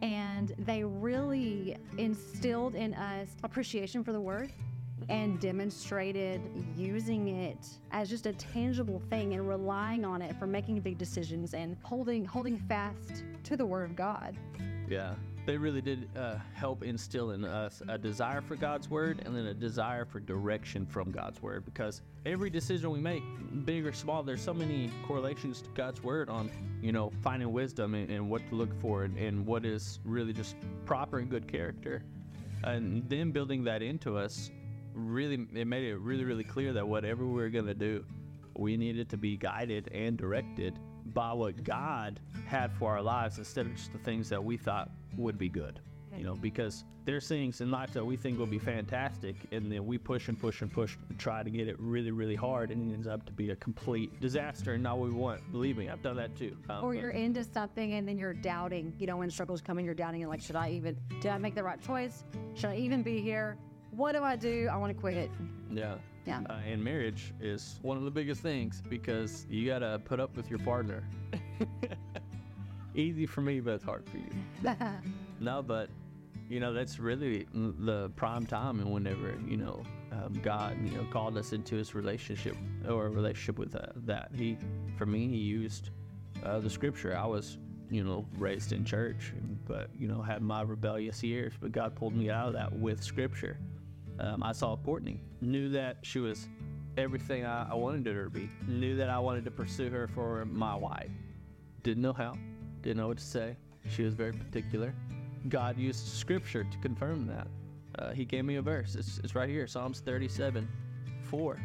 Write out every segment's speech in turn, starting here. And they really instilled in us appreciation for the Word and demonstrated using it as just a tangible thing and relying on it for making big decisions and holding fast to the Word of God. Yeah, they really did help instill in us a desire for God's Word and then a desire for direction from God's Word, because every decision we make, big or small, there's so many correlations to God's Word on, finding wisdom and what to look for and what is really just proper and good character. And then building that into us, really, it made it really, really clear that whatever we were going to do, we needed to be guided and directed by what God had for our lives instead of just the things that we thought would be good, because there's things in life that we think will be fantastic, and then we push and try to get it really, really hard, and it ends up to be a complete disaster and not what we want. Believe me, I've done that too. Or you're into something and then you're doubting, when struggles come and you're doubting, you're like, did I make the right choice? Should I even be here? What do? I want to quit. Yeah. Yeah. And marriage is one of the biggest things, because you got to put up with your partner. Easy for me, but it's hard for you. No, but, that's really the prime time, and whenever, God, called us into his relationship or a relationship with that. He used the scripture. I was, raised in church, but, had my rebellious years, but God pulled me out of that with scripture. I saw Courtney, knew that she was everything I wanted her to be, knew that I wanted to pursue her for my wife. Didn't know how, didn't know what to say. She was very particular. God used scripture to confirm that. He gave me a verse. It's right here, Psalms 37:4,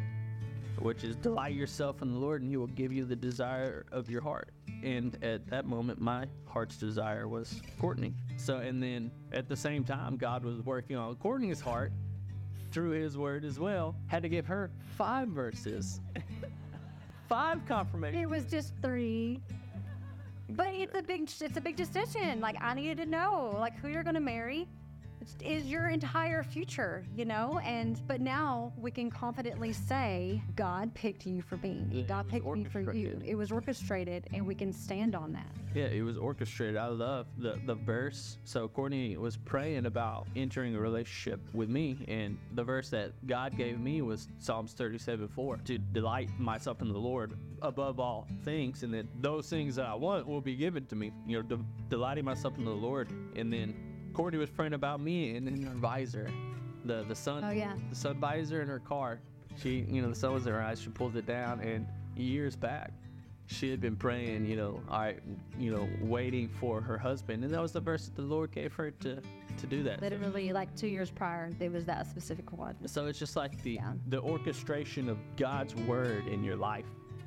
which is, delight yourself in the Lord and he will give you the desire of your heart. And at that moment, my heart's desire was Courtney. And then at the same time, God was working on Courtney's heart through his word as well. Had to give her 5 verses, 5 confirmations. It was just 3, but it's a big decision. Like, I needed to know, who you're going to marry is your entire future, but now we can confidently say, God picked you for me. God picked me for you. It was orchestrated, and we can stand on that. Yeah, it was orchestrated. I love the verse. So Courtney was praying about entering a relationship with me, and the verse that God gave me was Psalms 37:4, to delight myself in the Lord above all things, and that those things that I want will be given to me, delighting myself in the Lord. And then Courtney was praying about me and in her visor, the sun. Oh, yeah. The sun visor in her car. She, the sun was in her eyes. She pulls it down, and years back, she had been praying, waiting for her husband, and that was the verse that the Lord gave her to do that. Literally, 2 years prior, there was that specific one. So it's just the orchestration of God's word in your life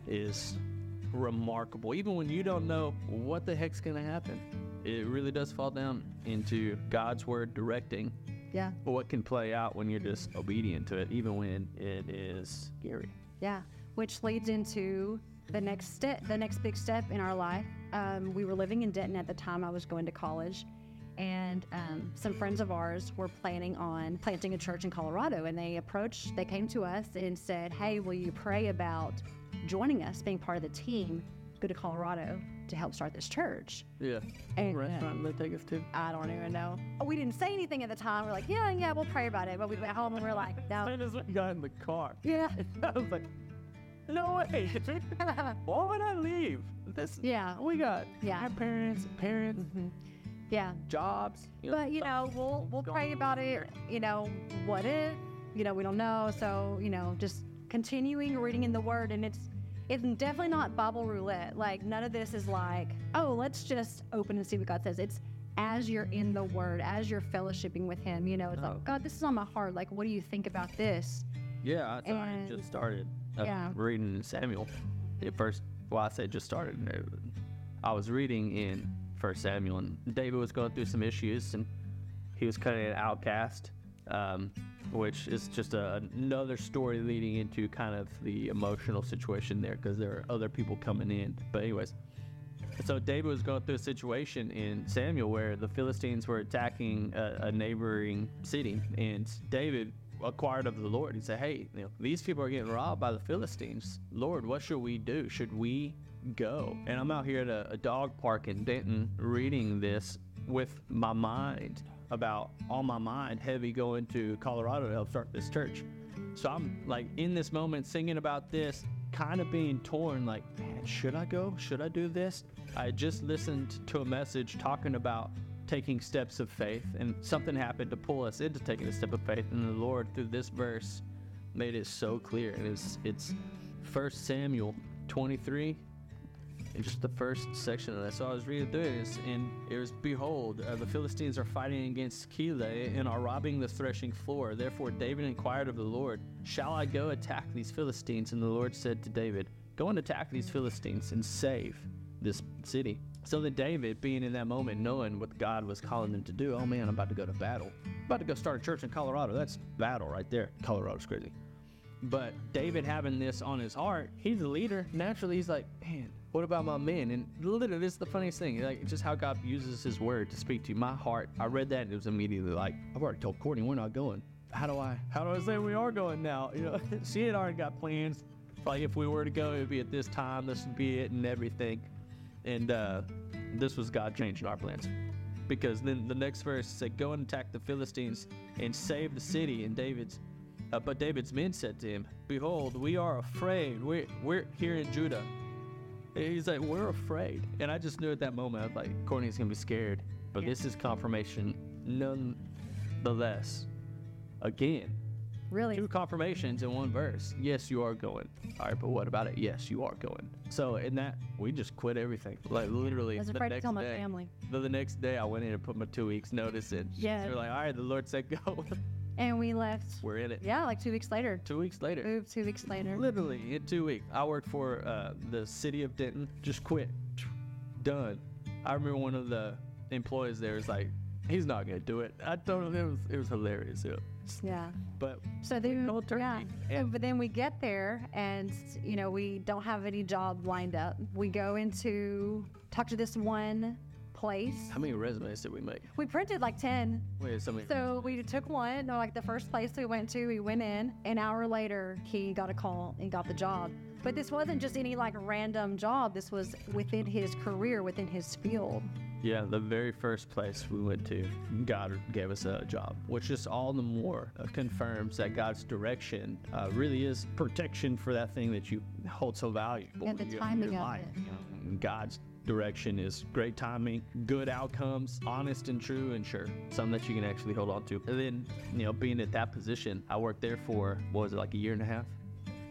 is remarkable, even when you don't know what the heck's gonna happen. It really does fall down into God's word directing what can play out when you're just obedient to it, even when it is scary. Yeah, which leads into the next big step in our life. We were living in Denton at the time. I was going to college, and some friends of ours were planning on planting a church in Colorado, and they came to us and said, hey, will you pray about joining us, being part of the team, go to Colorado to help start this church. Yeah. And restaurant they take us to. I don't even know. We didn't say anything at the time. We're like, yeah, we'll pray about it. But we went home and we're like, no. I just got in the car. Yeah. I was like, no way. Why would I leave? This. Yeah. We got our parents. Mm-hmm. Yeah. Jobs. But we'll pray about it. What if? We don't know. So just continuing reading in the Word, and it's definitely not Bible roulette. None of this is let's just open and see what God says. It's as you're in the Word, as you're fellowshipping with Him, it's God, this is on my heart. What do you think about this? Yeah, I just started reading Samuel. At first, I say just started. I was reading in 1 Samuel. And David was going through some issues, and he was kind of an outcast, which is just another story leading into kind of the emotional situation there, because there are other people coming in. But anyways, so David was going through a situation in Samuel where the Philistines were attacking a neighboring city, and David acquired of the Lord. He said, hey, you know, these people are getting robbed by the Philistines. Lord, what should we do? Should we go? And I'm out here at a dog park in Denton reading this with my mind about on my mind heavy going to Colorado to help start this church. So I'm like in this moment singing about this, kind of being torn, like, man, should I go? Should I do this? I just listened to a message talking about taking steps of faith, and something happened to pull us into taking a step of faith, and the Lord through this verse made it so clear. And it's 1 Samuel 23, and just the first section of that. So I was reading through this, and it was, behold, the Philistines are fighting against Keilah and are robbing the threshing floor. Therefore David inquired of the Lord, shall I go attack these Philistines? And the Lord said to David, go and attack these Philistines and save this city. So that David, being in that moment, knowing what God was calling him to do, oh man, I'm about to go to battle. I'm about to go start a church in Colorado. That's battle right there. Colorado's crazy. But David having this on his heart, he's the leader. Naturally, he's like, man, what about my men? And literally, this is the funniest thing. Like, it's just how God uses his word to speak to you. My heart, I read that and it was immediately like, I've already told Courtney we're not going. How do I say we are going now? You know, she had already got plans. Like if we were to go, it would be at this time. This would be it and everything. And this was God changing our plans, because then the next verse said, go and attack the Philistines and save the city. And David's men said to him, behold, we are afraid. We're here in Judah. And he's like, we're afraid. And I just knew at that moment, I was like, Courtney's going to be scared. But this is confirmation nonetheless. Again. Really? Two confirmations in one verse. Yes, you are going. All right, but what about it? Yes, you are going. So in that, we just quit everything. Like literally, I was afraid to tell my family. The next day, I went in and put my 2 weeks notice in. Yeah. They're like, all right, the Lord said go. And we left. We're in it. Yeah, like 2 weeks later. 2 weeks later. Moved 2 weeks later. Literally in 2 weeks. I worked for the city of Denton. Just quit. Done. I remember one of the employees there was like, he's not going to do it. I told him it was hilarious. Yeah. But so then, yeah. But then we get there, and you know, we don't have any job lined up. We go into talk to this one place. How many resumes did we make? We printed like 10. Wait, so many. So we took one, like the first place we went to. We went in. An hour later, he got a call and got the job. But this wasn't just any like random job. This was within his career, within his field. Yeah, the very first place we went to, God gave us a job, which just all the more confirms that God's direction really is protection for that thing that you hold so valuable. And the timing of life. It. God's direction is great timing, good outcomes, honest and true and sure, something that you can actually hold on to. And then, you know, being at that position, I worked there for, what was it, like a year and a half?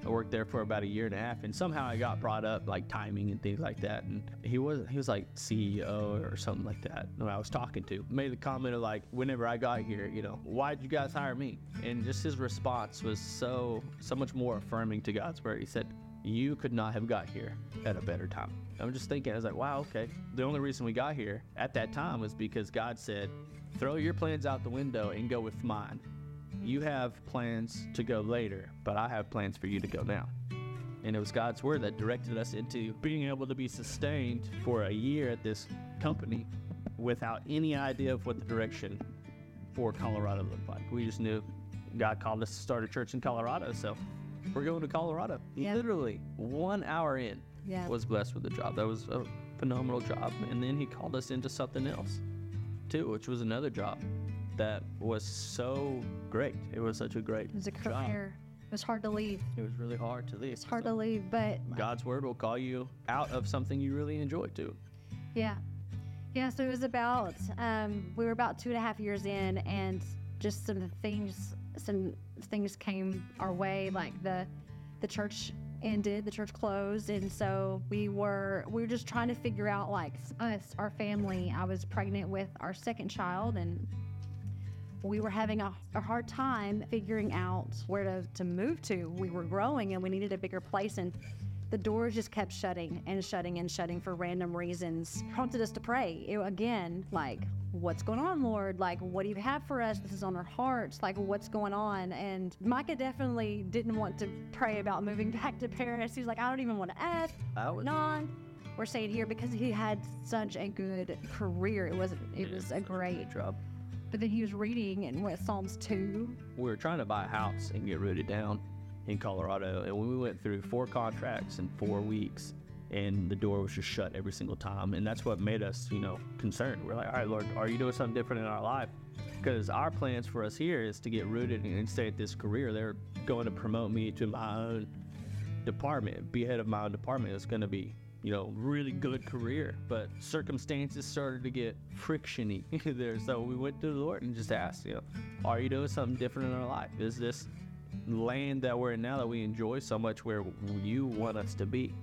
I worked there for about a year and a half, and somehow I got brought up, like timing and things like that. And he was like CEO or something like that. When I was talking to, made the comment of like, whenever I got here, you know, why'd you guys hire me? And just his response was so much more affirming to God's word. He said, you could not have got here at a better time. I'm just thinking, I was like, wow, okay. The only reason we got here at that time was because God said, throw your plans out the window and go with mine. You have plans to go later, but I have plans for you to go now. And it was God's word that directed us into being able to be sustained for a year at this company without any idea of what the direction for Colorado looked like. We just knew God called us to start a church in Colorado, so we're going to Colorado. Yeah. Literally 1 hour in, was blessed with a job. That was a phenomenal job. And then he called us into something else too, which was another job. That was so great. It was such a great job. It was a career. Job. It was hard to leave. It was really hard to leave. It's hard to leave, but God's word will call you out of something you really enjoy too. Yeah. Yeah, so it was about, we were about 2.5 years in, and just some things came our way. Like the church ended, the church closed. And so we were just trying to figure out like us, our family. I was pregnant with our second child, and we were having a hard time figuring out where to move to. We were growing and we needed a bigger place. And the doors just kept shutting and shutting and shutting for random reasons, prompted us to pray. Again, like, what's going on, Lord? Like, what do you have for us? This is on our hearts. Like, what's going on? And Micah definitely didn't want to pray about moving back to Paris. He's like, I don't even want to ask. We're staying here because he had such a good career. It was a great job. But then he was reading in Psalms 2. We were trying to buy a house and get rooted down in Colorado, and we went through 4 contracts in 4 weeks, and the door was just shut every single time. And that's what made us, concerned. We're like, all right, Lord, are you doing something different in our life? Because our plans for us here is to get rooted and stay at this career. They're going to promote me to my own department, be head of my own department. It's going to be, really good career, but circumstances started to get frictiony there. So we went to the Lord and just asked, are you doing something different in our life? Is this land that we're in now that we enjoy so much where you want us to be?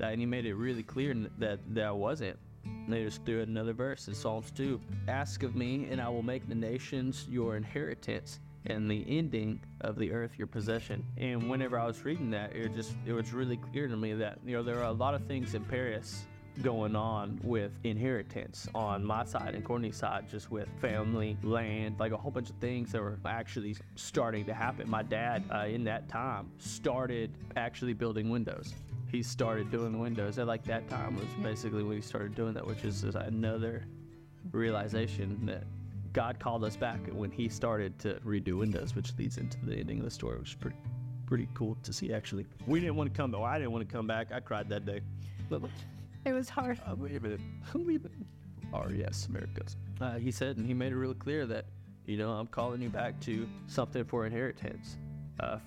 And he made it really clear that that wasn't. And they just threw another verse in Psalms 2. Ask of me, and I will make the nations your inheritance, and the ending of the earth your possession. And whenever I was reading that, it was really clear to me that there are a lot of things in Paris going on with inheritance on my side and Courtney's side, just with family, land, like a whole bunch of things that were actually starting to happen. My dad in that time started actually building windows. He started doing windows at that time was basically when he started doing that, which is another realization that God called us back when he started to redo windows, which leads into the ending of the story, which is pretty cool to see, actually. We didn't want to come, though. I didn't want to come back. I cried that day. It was hard. Wait a minute. Oh, yes, America. He said, and he made it real clear that, I'm calling you back to something for inheritance,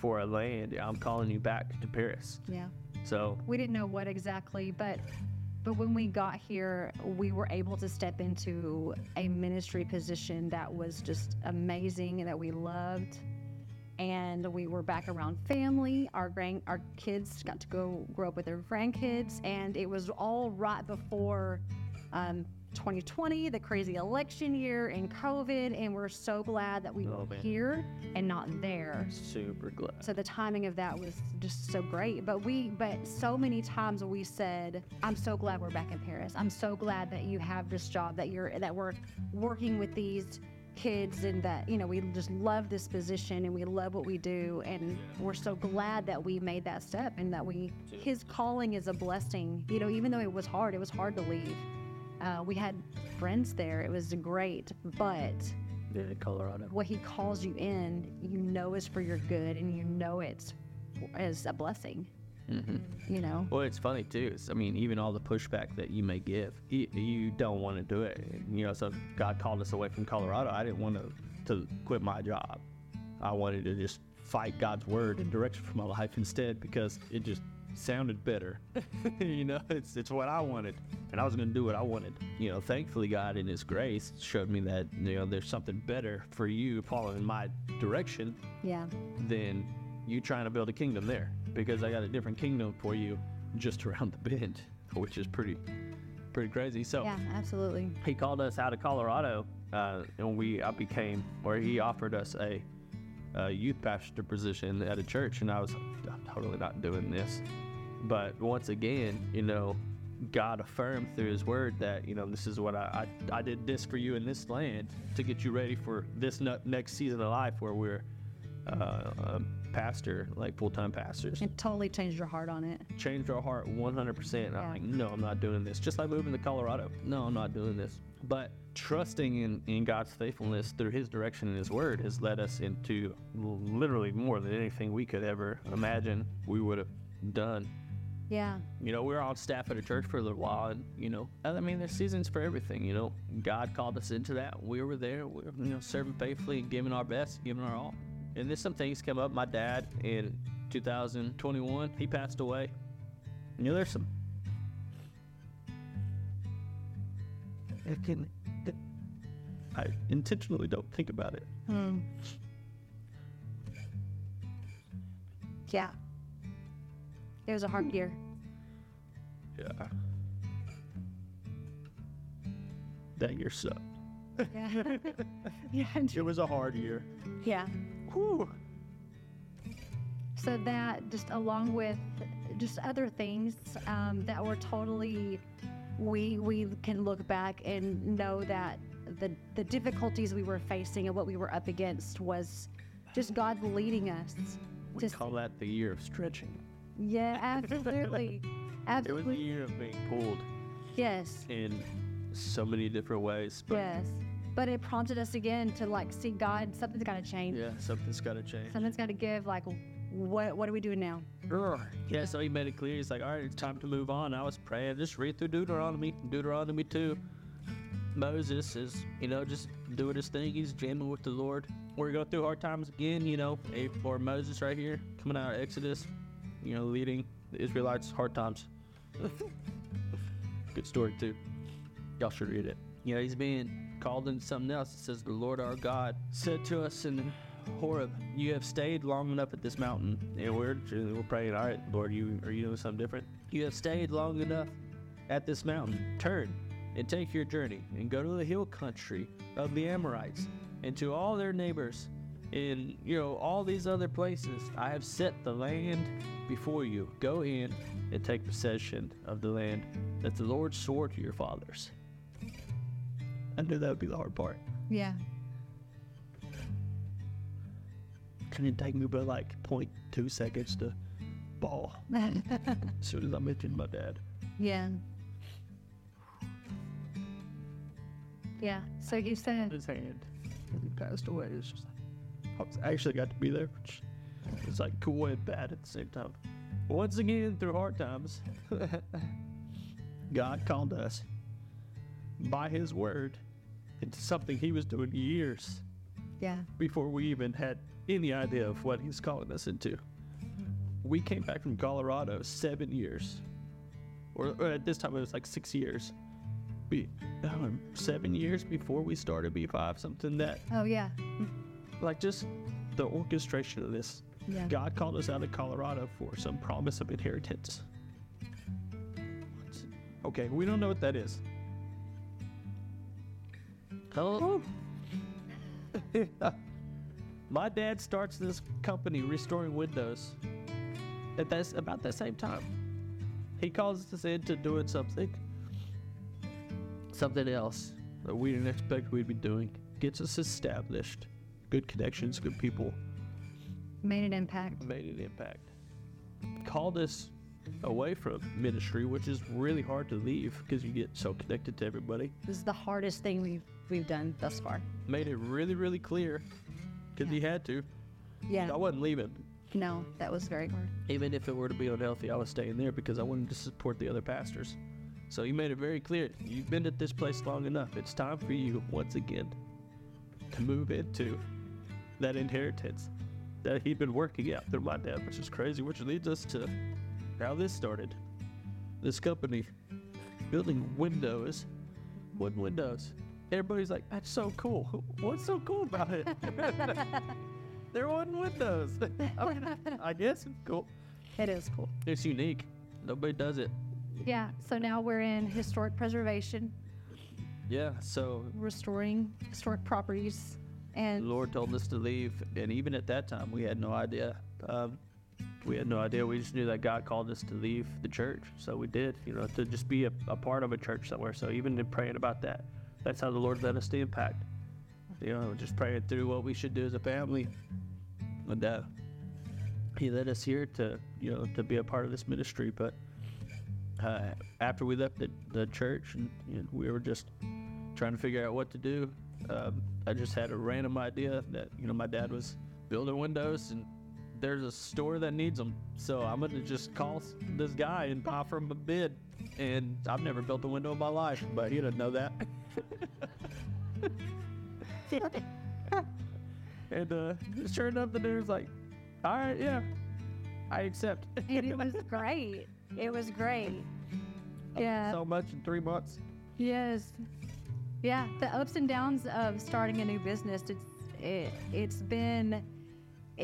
for a land. I'm calling you back to Paris. Yeah. So we didn't know what exactly, but when we got here, we were able to step into a ministry position that was just amazing and that we loved. And we were back around family. Our kids got to go grow up with their grandkids. And it was all right before 2020, the crazy election year and COVID. And we're so glad that we were here and not there. Super glad. So the timing of that was just so great. But so many times we said, I'm so glad we're back in Paris. I'm so glad that you have this job, that we're working with these kids, and that we just love this position and we love what we do, and we're so glad that we made that step, and that his calling is a blessing. Even though it was hard to leave, we had friends there, it was great, but Colorado, what he calls you in, is for your good, and it's as a blessing. Mm-hmm. Well, it's funny too. It's, even all the pushback that you may give, you don't want to do it. So God called us away from Colorado. I didn't want to quit my job. I wanted to just fight God's word and direction for my life instead, because it just sounded better. It's what I wanted, and I was going to do what I wanted. Thankfully, God in his grace showed me that there's something better for you following my direction. Yeah. Than you trying to build a kingdom there, because I got a different kingdom for you just around the bend, which is pretty crazy. So yeah, absolutely. He called us out of Colorado, and he offered us a youth pastor position at a church, and I was like, I'm totally not doing this. But once again, God affirmed through his word that, this is what I did this for you in this land to get you ready for this next season of life where we're pastor, full-time pastors. It totally changed your heart on it. Changed our heart 100%. And I'm like, no, I'm not doing this. Just like moving to Colorado. No, I'm not doing this. But trusting in God's faithfulness through his direction and his word has led us into literally more than anything we could ever imagine we would have done. Yeah. We were on staff at a church for a little while, and, there's seasons for everything, God called us into that. We were there, serving faithfully and giving our best, giving our all. And then some things come up. My dad in 2021, he passed away. There's some. I intentionally don't think about it. Yeah. It was a hard year. Yeah. That year sucked. Yeah. Yeah. It was a hard year. Yeah. So that, just along with just other things that were totally, we can look back and know that the difficulties we were facing and what we were up against was just God leading us. We call that the year of stretching. Yeah, absolutely. Absolutely. It was the year of being pulled. Yes. In so many different ways. But yes. But it prompted us again to see God, something's got to change. Yeah, something's got to change. Something's got to give, what are we doing now? Sure. Yeah, so he made it clear. He's like, all right, it's time to move on. I was praying. Just read through Deuteronomy 2. Moses is, just doing his thing. He's jamming with the Lord. We're going through hard times again, for Moses right here, coming out of Exodus, leading the Israelites, hard times. Good story, too. Y'all should read it. He's being called into something else. It says, the Lord our God said to us in Horeb, you have stayed long enough at this mountain. And we're praying, all right, Lord, are you doing something different? You have stayed long enough at this mountain. Turn and take your journey and go to the hill country of the Amorites and to all their neighbors and, all these other places. I have set the land before you. Go in and take possession of the land that the Lord swore to your fathers. I knew that would be the hard part. Yeah. Couldn't take me but 0.2 seconds to bawl as soon as I mentioned my dad. Yeah. Yeah, so he said. His hand. He passed away. It's just I actually got to be there. It's cool and bad at the same time. Once again, through hard times, God called us by His word into something He was doing years. Yeah. Before we even had any idea of what He's calling us into. We came back from Colorado 7 years, or at this time it was 6 years. 7 years before we started B5, something that. Oh yeah. Just the orchestration of this. Yeah. God called us out of Colorado for some promise of inheritance. Okay, we don't know what that is. Hello. My dad starts this company restoring windows. That's about that same time. He calls us into doing something else that we didn't expect we'd be doing. Gets us established. Good connections, good people. Made an impact. Called us away from ministry, which is really hard to leave because you get so connected to everybody. This is the hardest thing we've done thus far. Made it really, really clear because he had to. Yeah. I wasn't leaving. No, that was very hard. Even if it were to be unhealthy, I was staying there because I wanted to support the other pastors. So you made it very clear, you've been at this place long enough. It's time for you, once again, to move into that inheritance that he'd been working out through my dad, which is crazy, which leads us to how this started. This company, building windows, wood windows. Everybody's like, that's so cool. What's so cool about it? There wasn't windows. I guess it's cool. It is cool. It's unique. Nobody does it. Yeah, so now we're in historic preservation. Yeah, so restoring historic properties. And the Lord told us to leave, and even at that time we had no idea. We just knew that God called us to leave the church, so we did, to just be a part of a church somewhere. So even in praying about that, that's how the Lord led us to Impact. Just praying through what we should do as a family. And He led us here to, to be a part of this ministry, but after we left the church and we were just trying to figure out what to do, I just had a random idea that, my dad was building windows and there's a store that needs them. So I'm going to just call this guy and offer him a bid. And I've never built a window in my life, but he didn't know that. And sure enough, the dude's like, all right, yeah, I accept. And it was great. It was great. Yeah. So much in 3 months. Yes. Yeah. The ups and downs of starting a new business. It's been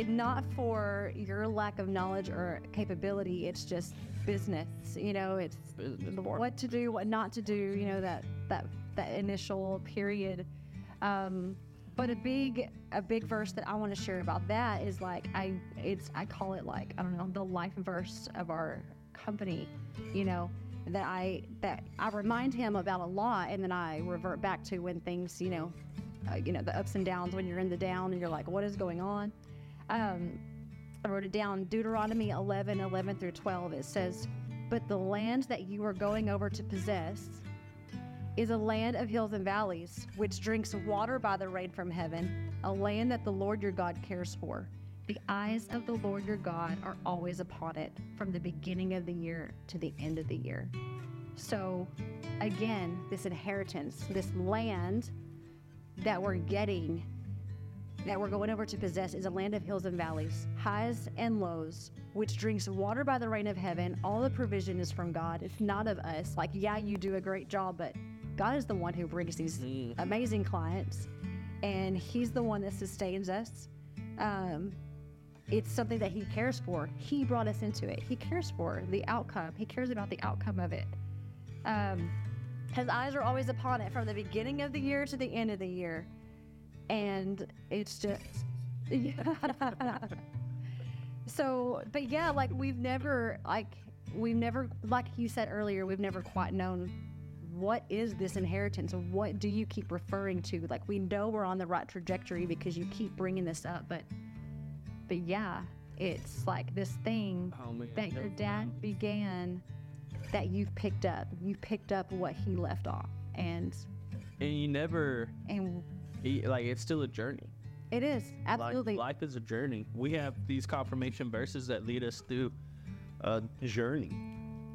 not for your lack of knowledge or capability. It's just business. It's business, what to do, what not to do. That initial period. But a big verse that I want to share about that is I call it I don't know, the life verse of our company, you know, that I remind him about a law, and then I revert back to when things, the ups and downs, when you're in the down and you're like, what is going on? I wrote it down, Deuteronomy 11:11-12. It says, but the land that you are going over to possess is a land of hills and valleys, which drinks water by the rain from heaven, a land that the Lord your God cares for. The eyes of the Lord your God are always upon it, from the beginning of the year to the end of the year. So again, this inheritance, this land that we're getting, that we're going over to possess, is a land of hills and valleys, highs and lows, which drinks water by the rain of heaven. All the provision is from God. It's not of us. Like, yeah, you do a great job, but God is the one who brings these amazing clients, and he's the one that sustains us. It's something that he cares for. He brought us into it. He cares for the outcome. He cares about the outcome of it. His eyes are always upon it, from the beginning of the year to the end of the year. And it's just, So, but yeah, we've never, like you said earlier, we've never quite known what is this inheritance. What do you keep referring to? Like, we know we're on the right trajectory because you keep bringing this up, but yeah, it's like this thing that your dad began that you've picked up. You picked up what he left off, and you never and. It's still a journey. It is, absolutely. Life is a journey. We have these confirmation verses that lead us through a journey.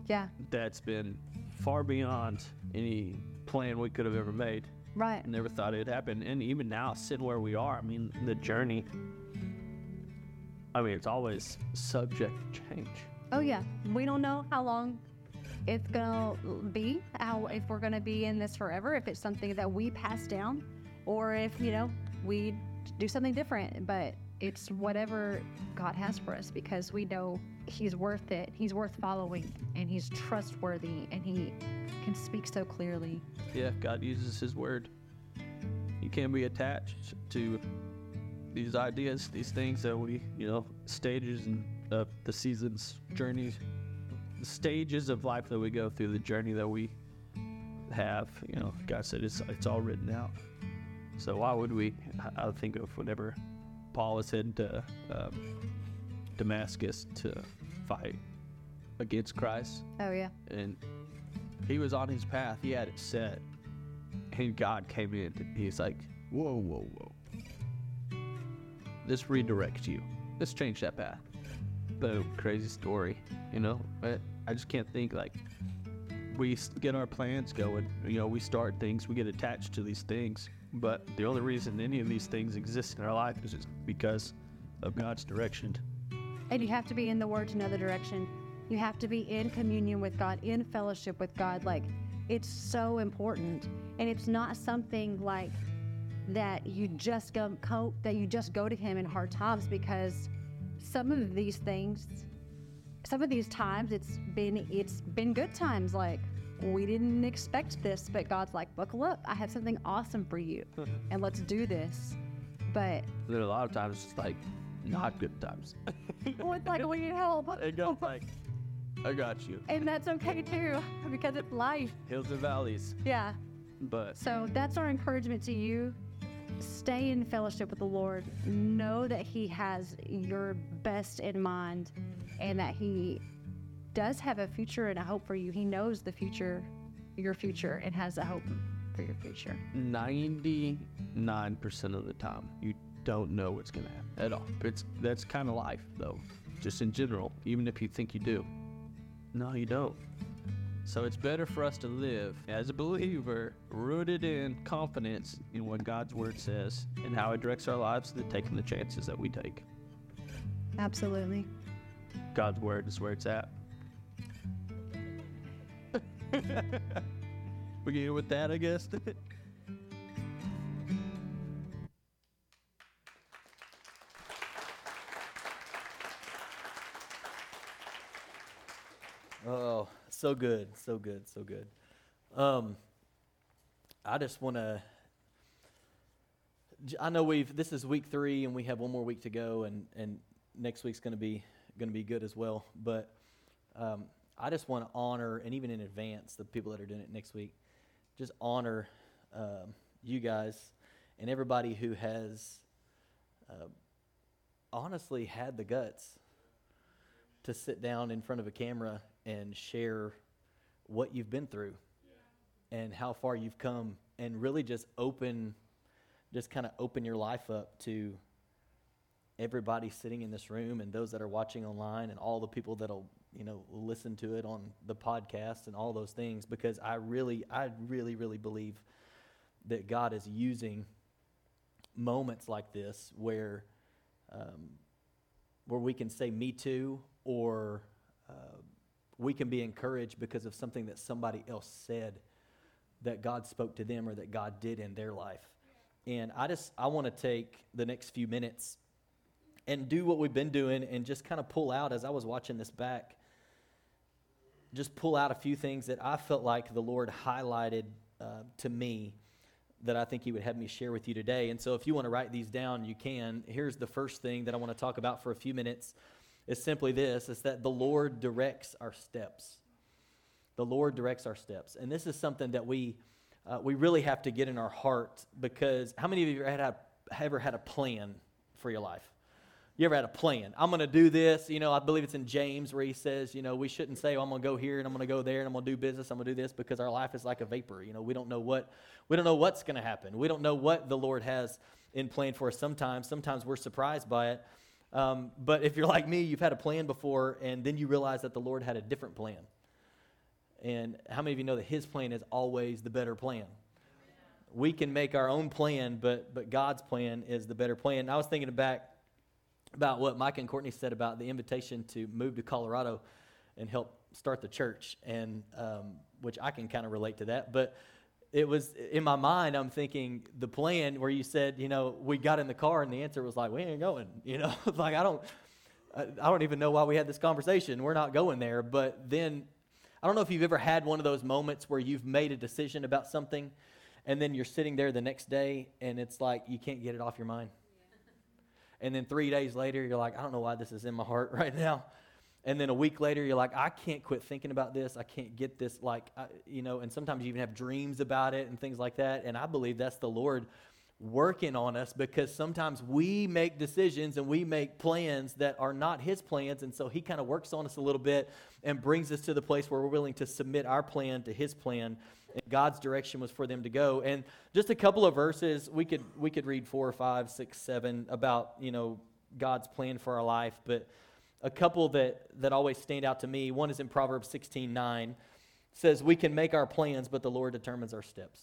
Yeah. That's been far beyond any plan we could have ever made. Right. Never thought it'd happen. And even now, sitting where we are, I mean, the journey, I mean, it's always subject to change. Oh, yeah. We don't know how long it's going to be, if we're going to be in this forever, if it's something that we pass down, or if, we do something different. But it's whatever God has for us, because we know he's worth it. He's worth following, and he's trustworthy, and he can speak so clearly. Yeah, God uses his word. You can be attached to these ideas, these things that we, stages of the seasons, journeys, the stages of life that we go through, the journey that we have. God said it's all written out. So why would we? I think of whenever Paul was heading to Damascus to fight against Christ. Oh, yeah. And he was on his path. He had it set. And God came in. And he's like, whoa. Let's redirect you. Let's change that path. Boom. Crazy story. But I just can't think, we get our plans going. We start things. We get attached to these things. But the only reason any of these things exist in our life is just because of God's direction. And you have to be in the Word to know the direction. You have to be in communion with God, in fellowship with God. It's so important. And it's not something that you just go to him in hard times, because some of these things, some of these times, it's been good times. We didn't expect this, but God's like, buckle up. I have something awesome for you, and let's do this. But there are a lot of times it's not good times. We need help. And God's I got you. And that's okay too, because it's life. Hills and valleys. Yeah. But. So that's our encouragement to you. Stay in fellowship with the Lord. Know that he has your best in mind, and that he does have a future and a hope for you. He knows the future, your future, and has a hope for your future. 99% of the time, you don't know what's going to happen at all. That's kind of life, though, just in general, even if you think you do. No, you don't. So it's better for us to live as a believer, rooted in confidence in what God's word says and how it directs our lives, than taking the chances that we take. Absolutely. God's word is where it's at. We get with that, I guess. Oh, so good. I just want to. I know this is week 3, and we have one more week to go, and next week's going to be good as well. But I just want to honor, and even in advance, the people that are doing it next week, just honor you guys and everybody who has honestly had the guts to sit down in front of a camera and share what you've been through and how far you've come, and really just open your life up to everybody sitting in this room and those that are watching online and all the people that'll, listen to it on the podcast and all those things, because I really believe that God is using moments like this where we can say me too, or we can be encouraged because of something that somebody else said that God spoke to them or that God did in their life. And I want to take the next few minutes and do what we've been doing and just kind of pull out, as I was watching this back, just pull out a few things that I felt like the Lord highlighted to me that I think he would have me share with you today. And so if you want to write these down, you can. Here's the first thing that I want to talk about for a few minutes. It's simply this. It's that the Lord directs our steps. The Lord directs our steps. And this is something that we really have to get in our heart, because how many of you ever had a plan for your life? You ever had a plan? I'm going to do this. I believe it's in James where he says, we shouldn't say, oh, I'm going to go here and I'm going to go there and I'm going to do business. I'm going to do this, because our life is like a vapor. We don't know what's going to happen. We don't know what the Lord has in plan for us. Sometimes we're surprised by it. But if you're like me, you've had a plan before, and then you realize that the Lord had a different plan. And how many of you know that his plan is always the better plan? We can make our own plan, but God's plan is the better plan. And I was thinking back about what Micah and Courtney said about the invitation to move to Colorado and help start the church, and which I can kind of relate to that. But it was in my mind, I'm thinking the plan where you said, we got in the car and the answer was like, we ain't going, like I don't even know why we had this conversation. We're not going there. But then I don't know if you've ever had one of those moments where you've made a decision about something and then you're sitting there the next day and it's like you can't get it off your mind. And then 3 days later, you're like, I don't know why this is in my heart right now. And then a week later, you're like, I can't quit thinking about this. I can't get this, and sometimes you even have dreams about it and things like that. And I believe that's the Lord working on us, because sometimes we make decisions and we make plans that are not his plans. And so he kind of works on us a little bit and brings us to the place where we're willing to submit our plan to his plan. And God's direction was for them to go. And just a couple of verses, we could read 4, 5, 6, 7 about, God's plan for our life. But a couple that always stand out to me, one is in Proverbs 16:9, says, we can make our plans, but the Lord determines our steps.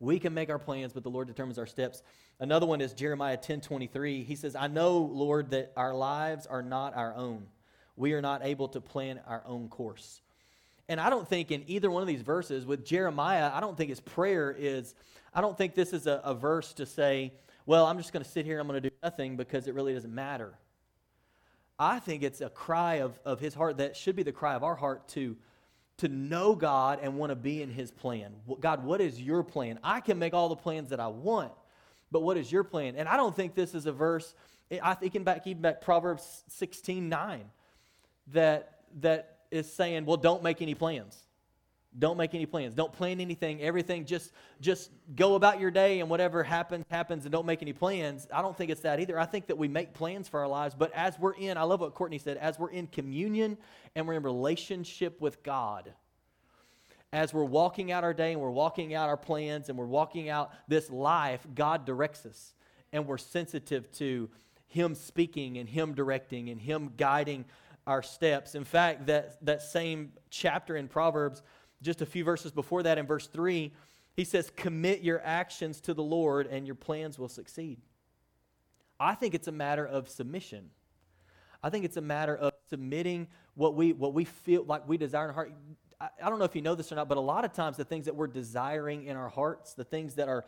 We can make our plans, but the Lord determines our steps. Another one is Jeremiah 10:23. He says, I know, Lord, that our lives are not our own. We are not able to plan our own course. And I don't think in either one of these verses with Jeremiah, I don't think his prayer is, I don't think this is a verse to say, well, I'm just going to sit here and I'm going to do nothing because it really doesn't matter. I think it's a cry of his heart that should be the cry of our heart to know God and want to be in his plan. God, what is your plan? I can make all the plans that I want, but what is your plan? And I don't think this is a verse, I think even back Proverbs 16:9, that is saying, well, don't make any plans. Don't make any plans. Don't plan anything, everything. Just go about your day, and whatever happens, happens, and don't make any plans. I don't think it's that either. I think that we make plans for our lives, but I love what Courtney said, as we're in communion and we're in relationship with God, as we're walking out our day and we're walking out our plans and we're walking out this life, God directs us, and we're sensitive to him speaking and him directing and him guiding our steps. In fact, that same chapter in Proverbs, just a few verses before that, in verse 3, he says, commit your actions to the Lord and your plans will succeed. I think it's a matter of submission. I think it's a matter of submitting what we feel like we desire in our heart. I don't know if you know this or not, but a lot of times the things that we're desiring in our hearts, the things that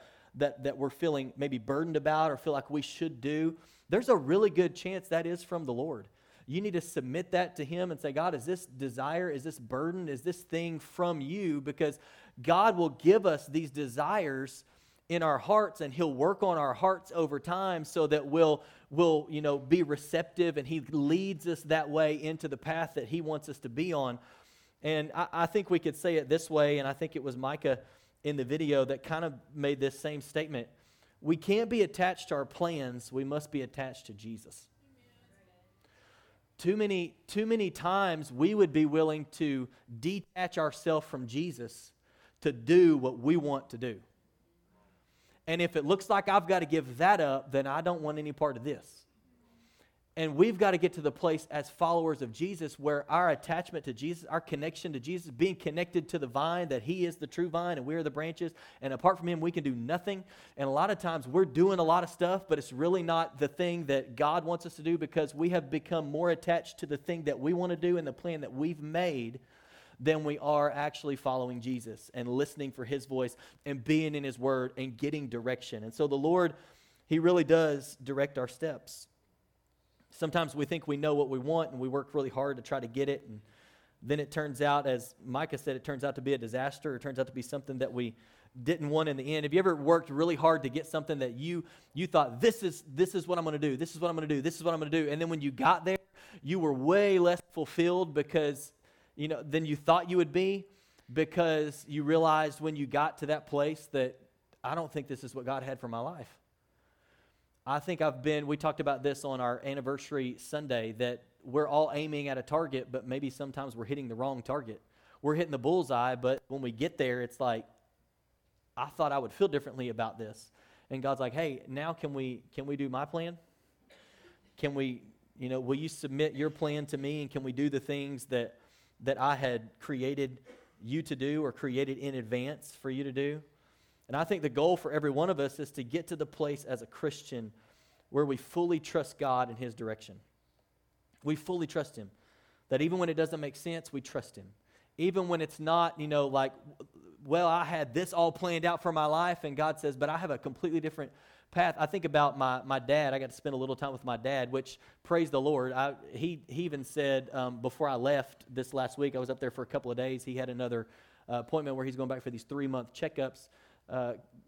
we're feeling maybe burdened about or feel like we should do, there's a really good chance that is from the Lord. You need to submit that to him and say, God, is this desire, is this burden, is this thing from you? Because God will give us these desires in our hearts, and he'll work on our hearts over time so that we'll be receptive, and he leads us that way into the path that he wants us to be on. And I think we could say it this way, and I think it was Micah in the video that kind of made this same statement. We can't be attached to our plans. We must be attached to Jesus. Too many times we would be willing to detach ourselves from Jesus to do what we want to do. And if it looks like I've got to give that up, then I don't want any part of this. And we've got to get to the place as followers of Jesus where our attachment to Jesus, our connection to Jesus, being connected to the vine, that he is the true vine and we are the branches, and apart from him we can do nothing. And a lot of times we're doing a lot of stuff, but it's really not the thing that God wants us to do, because we have become more attached to the thing that we want to do and the plan that we've made than we are actually following Jesus and listening for his voice and being in his word and getting direction. And so the Lord, he really does direct our steps. Sometimes we think we know what we want and we work really hard to try to get it, and then it turns out, as Micah said, it turns out to be a disaster, or it turns out to be something that we didn't want in the end. Have you ever worked really hard to get something that you thought, this is what I'm going to do, this is what I'm going to do, this is what I'm going to do, and then when you got there, you were way less fulfilled because than you thought you would be, because you realized when you got to that place that I don't think this is what God had for my life. I think we talked about this on our anniversary Sunday, that we're all aiming at a target, but maybe sometimes we're hitting the wrong target. We're hitting the bullseye, but when we get there, it's like, I thought I would feel differently about this. And God's like, hey, now can we do my plan? Can we, will you submit your plan to me, and can we do the things that I had created you to do, or created in advance for you to do? And I think the goal for every one of us is to get to the place as a Christian where we fully trust God in his direction. We fully trust him. That even when it doesn't make sense, we trust him. Even when it's not, I had this all planned out for my life, and God says, but I have a completely different path. I think about my dad. I got to spend a little time with my dad, which, praise the Lord, he even said before I left this last week, I was up there for a couple of days. He had another appointment where he's going back for these 3-month checkups.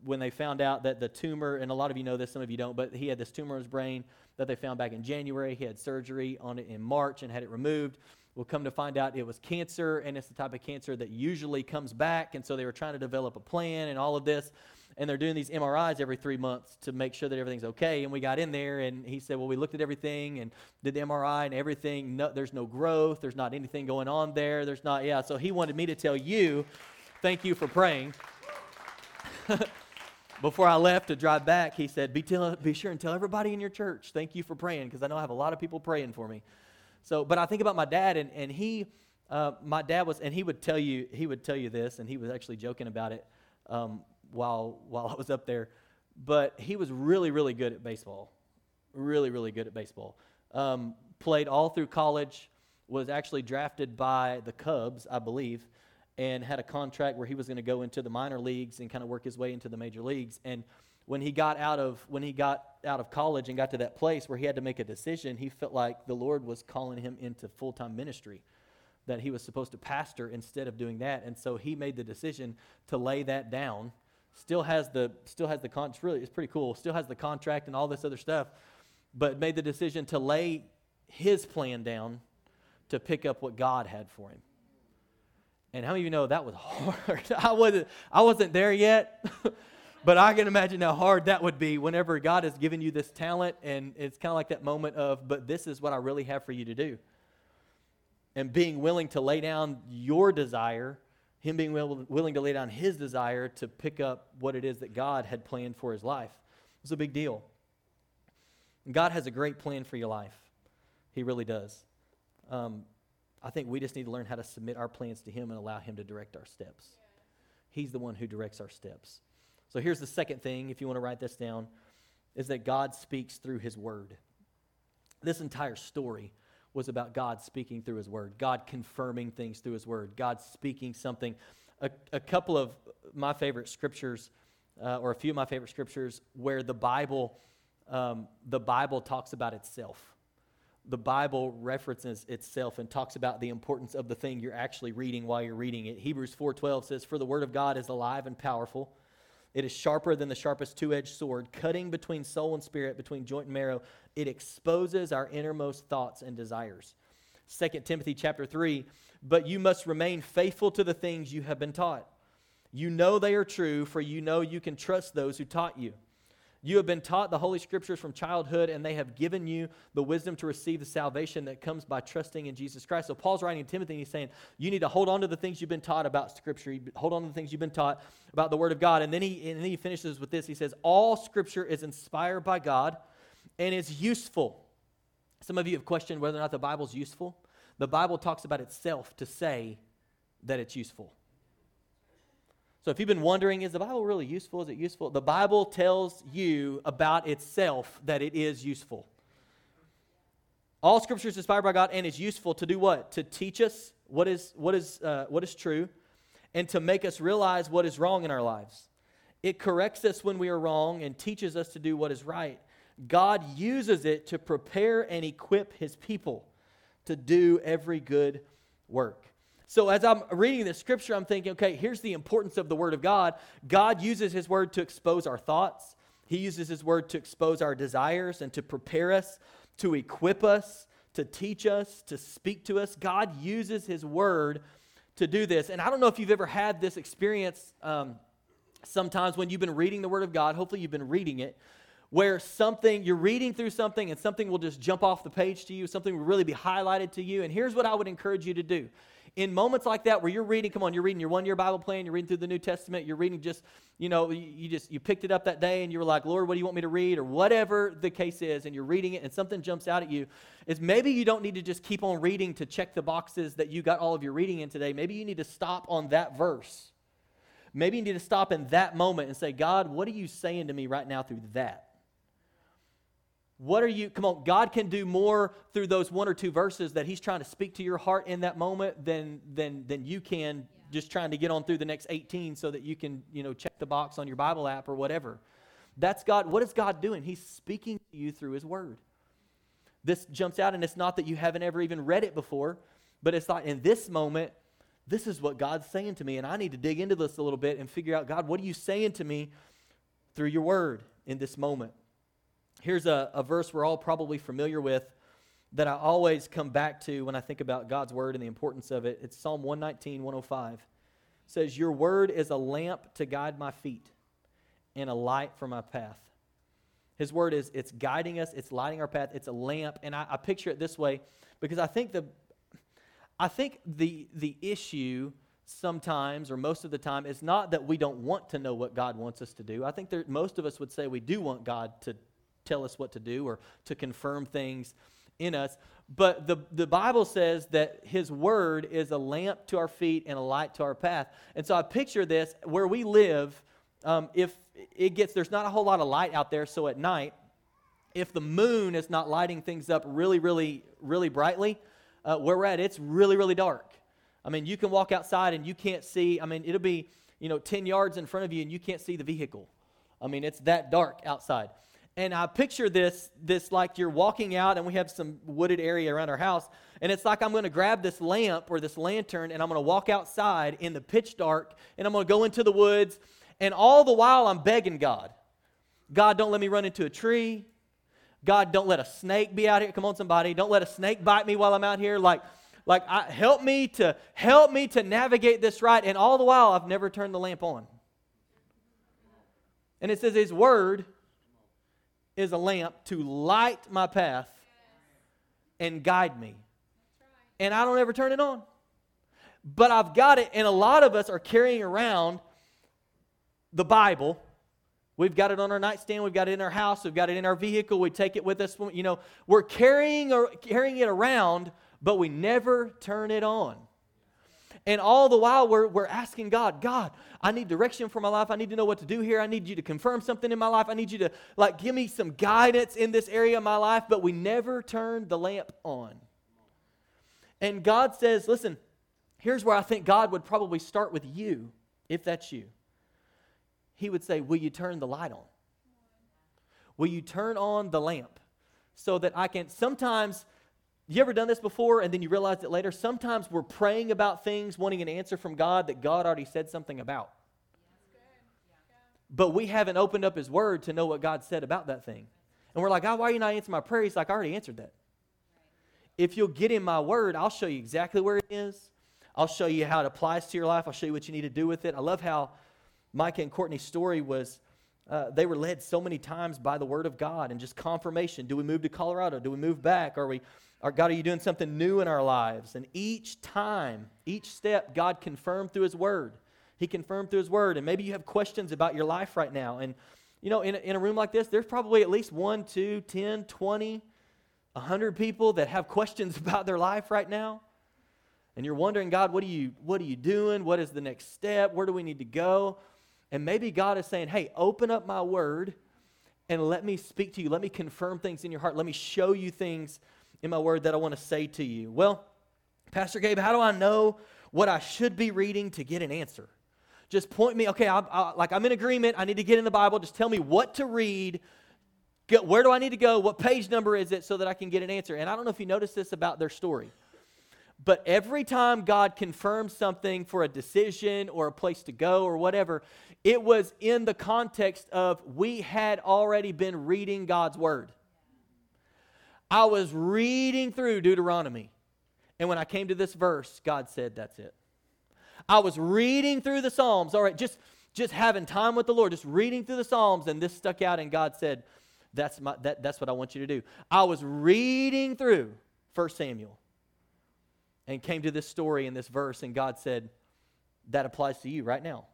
When they found out that the tumor, and a lot of you know this, some of you don't, but he had this tumor in his brain that they found back in January. He had surgery on it in March and had it removed. We'll come to find out it was cancer, and it's the type of cancer that usually comes back, and so they were trying to develop a plan and all of this, and they're doing these MRIs every 3 months to make sure that everything's okay. And we got in there, and he said, well, we looked at everything and did the MRI and everything. No, there's no growth. There's not anything going on there. There's not, yeah. So he wanted me to tell you, thank you for praying. Before I left to drive back, he said, be sure and tell everybody in your church, thank you for praying, because I know I have a lot of people praying for me. So, but I think about my dad, and he would tell you this, and he was actually joking about it while I was up there, but he was really, really good at baseball. Really, really good at baseball. Played all through college, was actually drafted by the Cubs, I believe, and had a contract where he was going to go into the minor leagues and kind of work his way into the major leagues. And when he got out of college and got to that place where he had to make a decision, he felt like the Lord was calling him into full-time ministry, that he was supposed to pastor instead of doing that. And so he made the decision to lay that down. Still has the contract. Really, it's pretty cool. Still has the contract and all this other stuff, but made the decision to lay his plan down to pick up what God had for him. And how many of you know that was hard? I wasn't there yet, but I can imagine how hard that would be whenever God has given you this talent, and it's kind of like that moment of, but this is what I really have for you to do. And being willing to lay down your desire, him being willing to lay down his desire to pick up what it is that God had planned for his life. It was a big deal. God has a great plan for your life. He really does. I think we just need to learn how to submit our plans to him and allow him to direct our steps. He's the one who directs our steps. So here's the second thing, if you want to write this down, is that God speaks through his word. This entire story was about God speaking through his word, God confirming things through his word, God speaking something. A couple of my favorite scriptures, or a few of my favorite scriptures, where the Bible talks about itself. The Bible references itself and talks about the importance of the thing you're actually reading while you're reading it. Hebrews 4:12 says, "For the word of God is alive and powerful. It is sharper than the sharpest two-edged sword, cutting between soul and spirit, between joint and marrow. It exposes our innermost thoughts and desires. 2 Timothy chapter 3, but you must remain faithful to the things you have been taught. You know they are true, for you know you can trust those who taught you. You have been taught the Holy Scriptures from childhood, and they have given you the wisdom to receive the salvation that comes by trusting in Jesus Christ. So Paul's writing to Timothy, and he's saying, you need to hold on to the things you've been taught about Scripture. Hold on to the things you've been taught about the Word of God. And then he finishes with this. He says, all Scripture is inspired by God and is useful. Some of you have questioned whether or not the Bible's useful. The Bible talks about itself to say that it's useful. So if you've been wondering, is the Bible really useful? Is it useful? The Bible tells you about itself that it is useful. All Scripture is inspired by God and is useful to do what? To teach us what is true, and to make us realize what is wrong in our lives. It corrects us when we are wrong and teaches us to do what is right. God uses it to prepare and equip His people to do every good work. So as I'm reading this scripture, I'm thinking, okay, here's the importance of the Word of God. God uses His Word to expose our thoughts. He uses His Word to expose our desires and to prepare us, to equip us, to teach us, to speak to us. God uses His Word to do this. And I don't know if you've ever had this experience sometimes when you've been reading the Word of God. Hopefully you've been reading it, where something, you're reading through something and something will just jump off the page to you. Something will really be highlighted to you. And here's what I would encourage you to do. In moments like that where you're reading, come on, you're reading your one-year Bible plan, you're reading through the New Testament, you're reading just, you know, you picked it up that day and you were like, Lord, what do you want me to read? Or whatever the case is, and you're reading it and something jumps out at you, is maybe you don't need to just keep on reading to check the boxes that you got all of your reading in today. Maybe you need to stop on that verse. Maybe you need to stop in that moment and say, God, what are you saying to me right now through that? God can do more through those one or two verses that He's trying to speak to your heart in that moment than you can just trying to get on through the next 18 so that you can, you know, check the box on your Bible app or whatever. That's God. What is God doing? He's speaking to you through His Word. This jumps out, and it's not that you haven't ever even read it before, but it's like in this moment, this is what God's saying to me, and I need to dig into this a little bit and figure out, God, what are you saying to me through your Word in this moment? Here's a verse we're all probably familiar with that I always come back to when I think about God's Word and the importance of it. It's Psalm 119:105. It says, your Word is a lamp to guide my feet and a light for my path. His Word is, it's guiding us, it's lighting our path, it's a lamp. And I picture it this way because I think the issue sometimes, or most of the time, is not that we don't want to know what God wants us to do. I think most of us would say we do want God to tell us what to do or to confirm things in us. But the Bible says that His Word is a lamp to our feet and a light to our path. And so I picture this, where we live, there's not a whole lot of light out there, so at night, if the moon is not lighting things up really, really, really brightly, where we're at, it's really, really dark. I mean, you can walk outside and you can't see, it'll be, 10 yards in front of you and you can't see the vehicle. It's that dark outside. And I picture this like you're walking out, and we have some wooded area around our house, and it's like I'm going to grab this lamp or this lantern, and I'm going to walk outside in the pitch dark, and I'm going to go into the woods, and all the while I'm begging God. God, don't let me run into a tree. God, don't let a snake be out here. Come on, somebody. Don't let a snake bite me while I'm out here. Help me to navigate this right, and all the while I've never turned the lamp on. And it says His Word is a lamp to light my path and guide me. And I don't ever turn it on. But I've got it, and a lot of us are carrying around the Bible. We've got it on our nightstand, we've got it in our house, we've got it in our vehicle, we take it with us. We're carrying it around, but we never turn it on. And all the while, we're asking God, I need direction for my life. I need to know what to do here. I need you to confirm something in my life. I need you to, give me some guidance in this area of my life. But we never turn the lamp on. And God says, listen, here's where I think God would probably start with you, if that's you. He would say, will you turn the light on? Will you turn on the lamp so that I can sometimes... You ever done this before and then you realize it later? Sometimes we're praying about things, wanting an answer from God that God already said something about. but we haven't opened up His Word to know what God said about that thing. And we're like, God, why are you not answering my prayer? He's like, I already answered that. If you'll get in my Word, I'll show you exactly where it is. I'll show you how it applies to your life. I'll show you what you need to do with it. I love how Micah and Courtney's story was, they were led so many times by the Word of God and just confirmation. Do we move to Colorado? Do we move back? God, are you doing something new in our lives? And each time, each step, God confirmed through His Word. He confirmed through His Word. And maybe you have questions about your life right now. And, you know, in a room like this, there's probably at least 1, 2, 10, 20, 100 people that have questions about their life right now. And you're wondering, God, what are you doing? What is the next step? Where do we need to go? And maybe God is saying, hey, open up my Word and let me speak to you. Let me confirm things in your heart. Let me show you things in my Word that I want to say to you. Well, Pastor Gabe, how do I know what I should be reading to get an answer? Just point me, okay, I'm in agreement. I need to get in the Bible. Just tell me what to read. Where do I need to go? What page number is it so that I can get an answer? And I don't know if you noticed this about their story, but every time God confirmed something for a decision or a place to go or whatever, it was in the context of we had already been reading God's Word. I was reading through Deuteronomy, and when I came to this verse, God said, that's it. I was reading through the Psalms, all right, just having time with the Lord, just reading through the Psalms, and this stuck out, and God said, that's what I want you to do. I was reading through 1 Samuel and came to this story in this verse, and God said, that applies to you right now.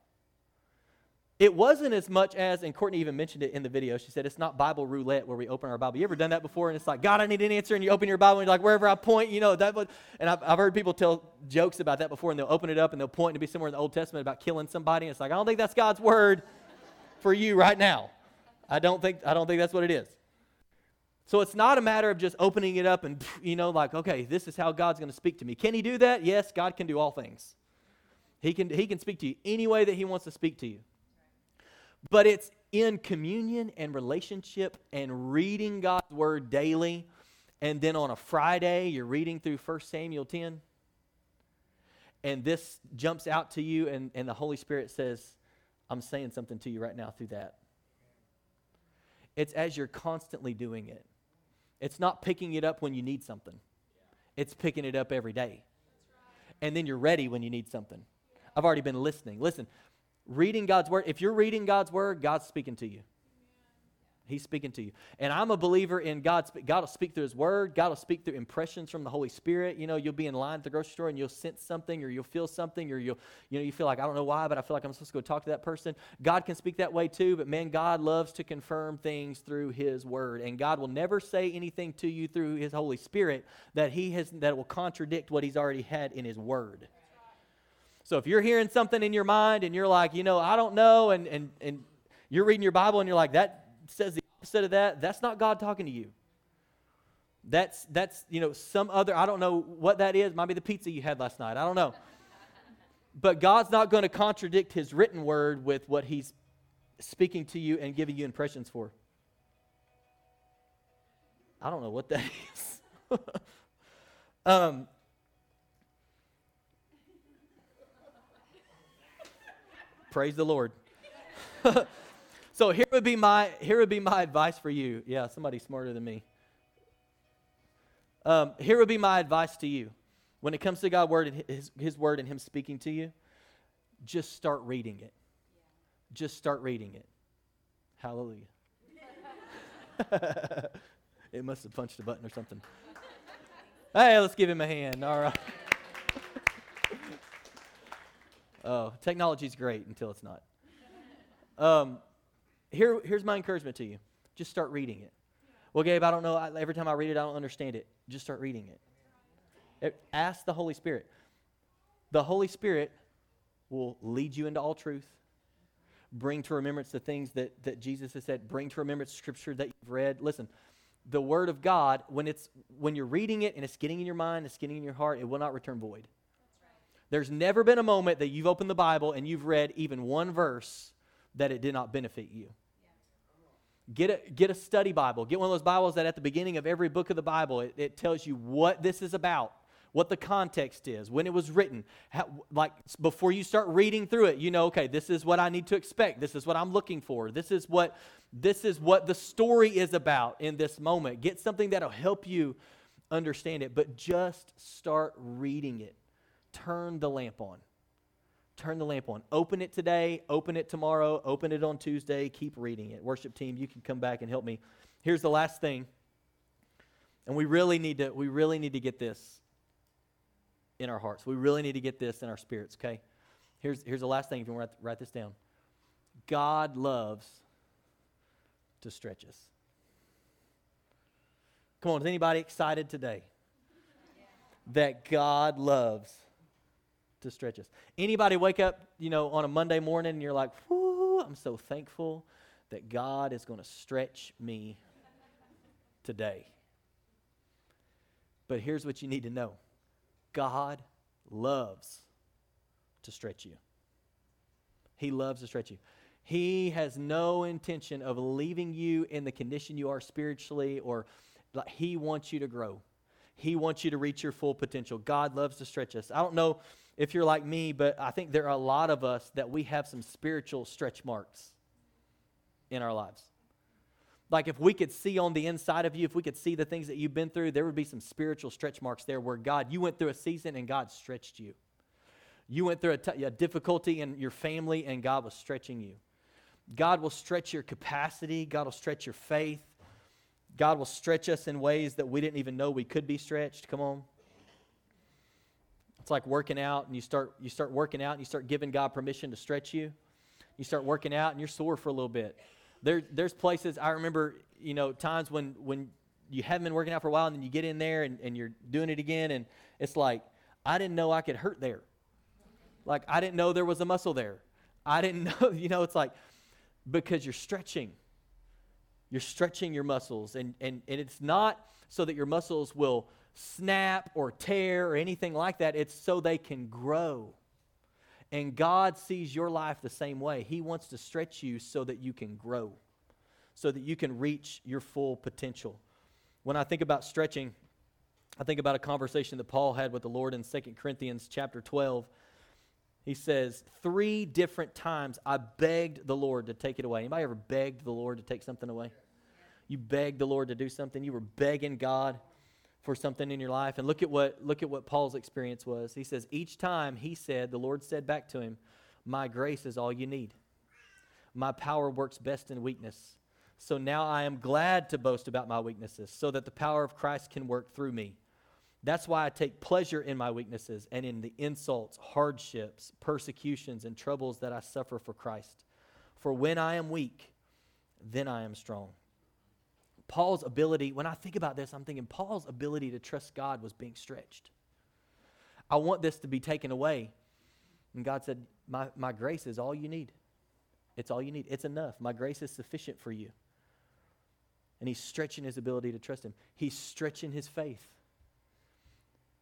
It wasn't as much as, and Courtney even mentioned it in the video, she said, it's not Bible roulette where we open our Bible. You ever done that before? And it's like, God, I need an answer, and you open your Bible, and you're like, wherever I point, you know, that. And I've heard people tell jokes about that before, and they'll open it up, and they'll point to be somewhere in the Old Testament about killing somebody, and it's like, I don't think that's God's Word for you right now. I don't think that's what it is. So it's not a matter of just opening it up and, you know, like, okay, this is how God's going to speak to me. Can He do that? Yes, God can do all things. He can speak to you any way that He wants to speak to you. But it's in communion and relationship and reading God's Word daily. And then on a Friday, you're reading through 1 Samuel 10. And this jumps out to you, and the Holy Spirit says, I'm saying something to you right now through that. It's as you're constantly doing it. It's not picking it up when you need something. It's picking it up every day. And then you're ready when you need something. I've already been listening. Listen, reading God's Word, if you're reading God's Word, God's speaking to you. He's speaking to you. And I'm a believer in God will speak through His Word. God will speak through impressions from the Holy Spirit. You know, you'll be in line at the grocery store and you'll sense something or you'll feel something or you feel like, I don't know why, but I feel like I'm supposed to go talk to that person. God can speak that way too, but man, God loves to confirm things through His Word. And God will never say anything to you through His Holy Spirit that will contradict what He's already had in His Word. So if you're hearing something in your mind and you're like, you know, I don't know, and you're reading your Bible and you're like, that says the opposite of that, that's not God talking to you. That's you know, some other, I don't know what that is. Might be the pizza you had last night. I don't know. But God's not going to contradict His written Word with what He's speaking to you and giving you impressions for. I don't know what that is. Praise the Lord. So here would be my advice for you. Yeah, somebody smarter than me. Here would be my advice to you. When it comes to God's Word and His Word and Him speaking to you, just start reading it. Just start reading it. Hallelujah. It must have punched a button or something. Hey, let's give him a hand. All right. Oh, technology's great until it's not. Here's my encouragement to you. Just start reading it. Well, Gabe, I don't know. Every time I read it, I don't understand it. Just start reading it. Ask the Holy Spirit. The Holy Spirit will lead you into all truth, bring to remembrance the things that Jesus has said, bring to remembrance Scripture that you've read. Listen, the Word of God, when you're reading it and it's getting in your mind, it's getting in your heart, it will not return void. There's never been a moment that you've opened the Bible and you've read even one verse that it did not benefit you. Get a study Bible. Get one of those Bibles that at the beginning of every book of the Bible, it tells you what this is about, what the context is, when it was written. How, like, before you start reading through it, you know, okay, this is what I need to expect. This is what I'm looking for. This is what the story is about in this moment. Get something that'll help you understand it, but just start reading it. Turn the lamp on. Turn the lamp on. Open it today. Open it tomorrow. Open it on Tuesday. Keep reading it. Worship team, you can come back and help me. Here's the last thing, and we really need to get this in our hearts. We really need to get this in our spirits, okay? Here's the last thing, if you want to write this down. God loves to stretch us. Come on, is anybody excited today that God loves to stretch us? Anybody wake up, on a Monday morning and you're like, whoo, I'm so thankful that God is going to stretch me today. But here's what you need to know. God loves to stretch you. He loves to stretch you. He has no intention of leaving you in the condition you are spiritually, or He wants you to grow. He wants you to reach your full potential. God loves to stretch us. I don't know if you're like me, but I think there are a lot of us that we have some spiritual stretch marks in our lives. Like, if we could see on the inside of you, if we could see the things that you've been through, there would be some spiritual stretch marks there where you went through a season and God stretched you. You went through a difficulty in your family and God was stretching you. God will stretch your capacity. God will stretch your faith. God will stretch us in ways that we didn't even know we could be stretched. Come on. It's like working out, and you start working out and you start giving God permission to stretch you. You start working out and you're sore for a little bit. There's places, I remember, times when you haven't been working out for a while and then you get in there and you're doing it again, and it's like, I didn't know I could hurt there. Like, I didn't know there was a muscle there. I didn't know, it's like, because you're stretching. You're stretching your muscles, and it's not so that your muscles will snap or tear or anything like that. It's so they can grow. And God sees your life the same way. He wants to stretch you so that you can grow, so that you can reach your full potential. When I think about stretching, I think about a conversation that Paul had with the Lord in 2 Corinthians chapter 12. He says, 3 different times I begged the Lord to take it away. Anybody ever begged the Lord to take something away? You begged the Lord to do something. You were begging God for something in your life. And look at what Paul's experience was. He says, each time the Lord said back to him, my grace is all you need. My power works best in weakness. So now I am glad to boast about my weaknesses so that the power of Christ can work through me. That's why I take pleasure in my weaknesses and in the insults, hardships, persecutions, and troubles that I suffer for Christ. For when I am weak, then I am strong. Paul's ability, when I think about this, I'm thinking Paul's ability to trust God was being stretched. I want this to be taken away. And God said, my grace is all you need. It's all you need. It's enough. My grace is sufficient for you. And he's stretching his ability to trust him. He's stretching his faith.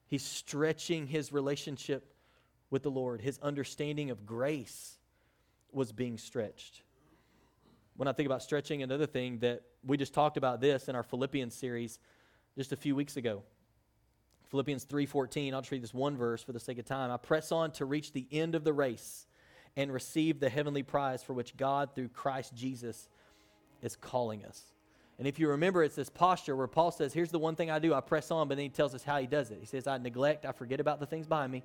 He's stretching his relationship with the Lord. His understanding of grace was being stretched. When I think about stretching, another thing that we just talked about this in our Philippians series just a few weeks ago. Philippians 3:14, I'll just read this one verse for the sake of time. I press on to reach the end of the race and receive the heavenly prize for which God through Christ Jesus is calling us. And if you remember, it's this posture where Paul says, here's the one thing I do, I press on, but then he tells us how he does it. He says, I neglect, I forget about the things behind me,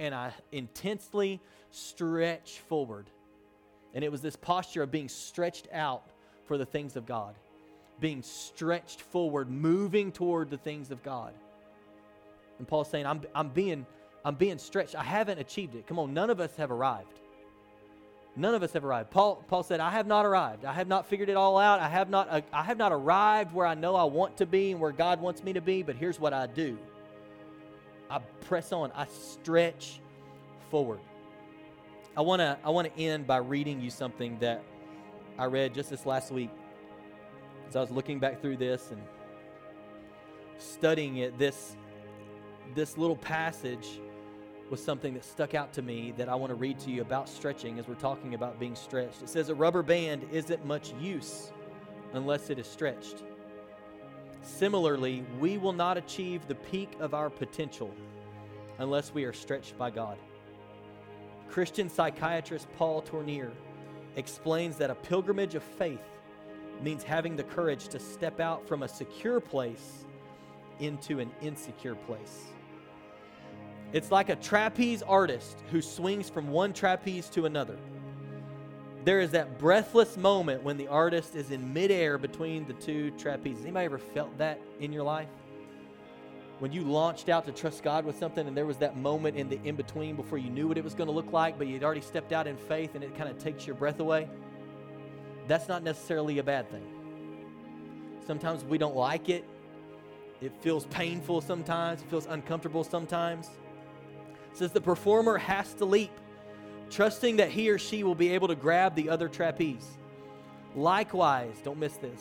and I intensely stretch forward. And it was this posture of being stretched out for the things of God, being stretched forward, moving toward the things of God. And Paul's saying, I'm being stretched. I haven't achieved it. Come on, none of us have arrived. None of us have arrived. Paul said, I have not arrived. I have not figured it all out. I have not arrived where I know I want to be and where God wants me to be, but here's what I do. I press on. I stretch forward. I want to end by reading you something that I read just this last week. As I was looking back through this and studying it, this little passage was something that stuck out to me that I want to read to you about stretching as we're talking about being stretched. It says, a rubber band isn't much use unless it is stretched. Similarly, we will not achieve the peak of our potential unless we are stretched by God. Christian psychiatrist Paul Tournier explains that a pilgrimage of faith means having the courage to step out from a secure place into an insecure place. It's like a trapeze artist who swings from one trapeze to another. There is that breathless moment when the artist is in midair between the two trapezes. Anybody ever felt that in your life? When you launched out to trust God with something and there was that moment in the in-between before you knew what it was going to look like, but you'd already stepped out in faith and it kind of takes your breath away? That's not necessarily a bad thing. Sometimes we don't like it. It feels painful sometimes. It feels uncomfortable sometimes. It says the performer has to leap, trusting that he or she will be able to grab the other trapeze. Likewise, don't miss this,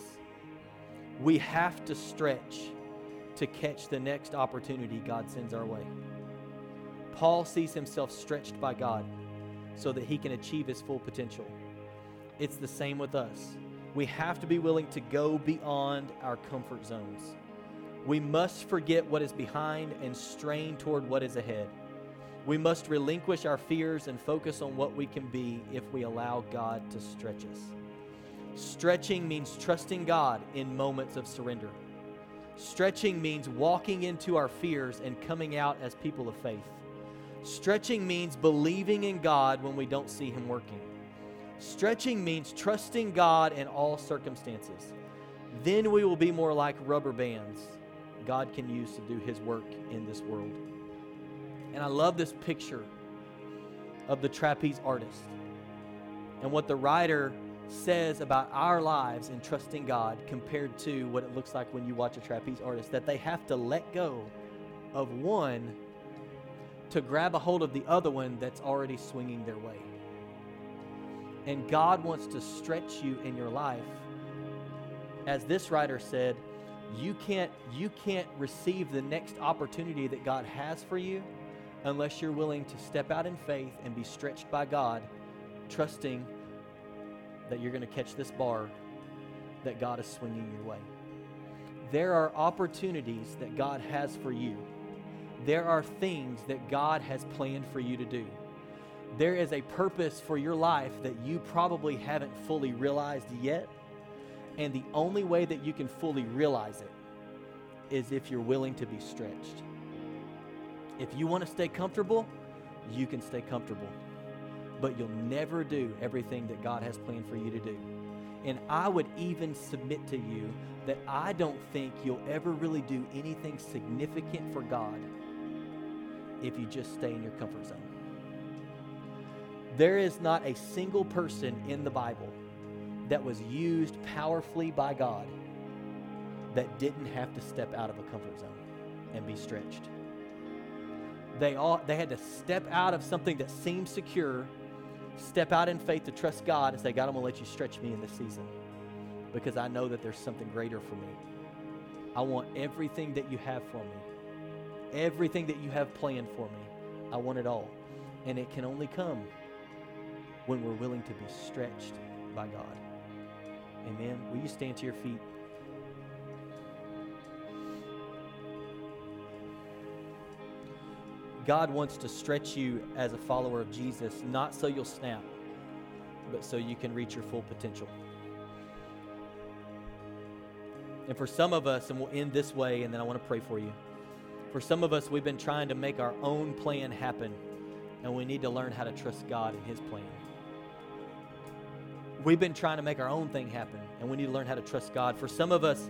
we have to stretch to catch the next opportunity God sends our way. Paul sees himself stretched by God so that he can achieve his full potential. It's the same with us. We have to be willing to go beyond our comfort zones. We must forget what is behind and strain toward what is ahead. We must relinquish our fears and focus on what we can be if we allow God to stretch us. Stretching means trusting God in moments of surrender. Stretching means walking into our fears and coming out as people of faith. Stretching means believing in God when we don't see Him working. Stretching means trusting God in all circumstances. Then we will be more like rubber bands God can use to do His work in this world. And I love this picture of the trapeze artist and what the writer says about our lives in trusting God compared to what it looks like when you watch a trapeze artist, that they have to let go of one to grab a hold of the other one that's already swinging their way. And God wants to stretch you in your life. As this writer said, you can't receive the next opportunity that God has for you unless you're willing to step out in faith and be stretched by God, trusting that you're going to catch this bar that God is swinging your way. There are opportunities that God has for you. There are things that God has planned for you to do. There is a purpose for your life that you probably haven't fully realized yet. And the only way that you can fully realize it is if you're willing to be stretched. If you want to stay comfortable, you can stay comfortable. But you'll never do everything that God has planned for you to do. And I would even submit to you that I don't think you'll ever really do anything significant for God if you just stay in your comfort zone. There is not a single person in the Bible that was used powerfully by God that didn't have to step out of a comfort zone and be stretched. They had to step out of something that seemed secure, step out in faith to trust God and say, God, I'm going to let you stretch me in this season because I know that there's something greater for me. I want everything that you have for me, everything that you have planned for me. I want it all. And it can only come when we're willing to be stretched by God. Amen. Will you stand to your feet? God wants to stretch you as a follower of Jesus, not so you'll snap, but so you can reach your full potential. And for some of us, and we'll end this way, and then I want to pray for you. For some of us, we've been trying to make our own plan happen, and we need to learn how to trust God in His plan. We've been trying to make our own thing happen, and we need to learn how to trust God. For some of us,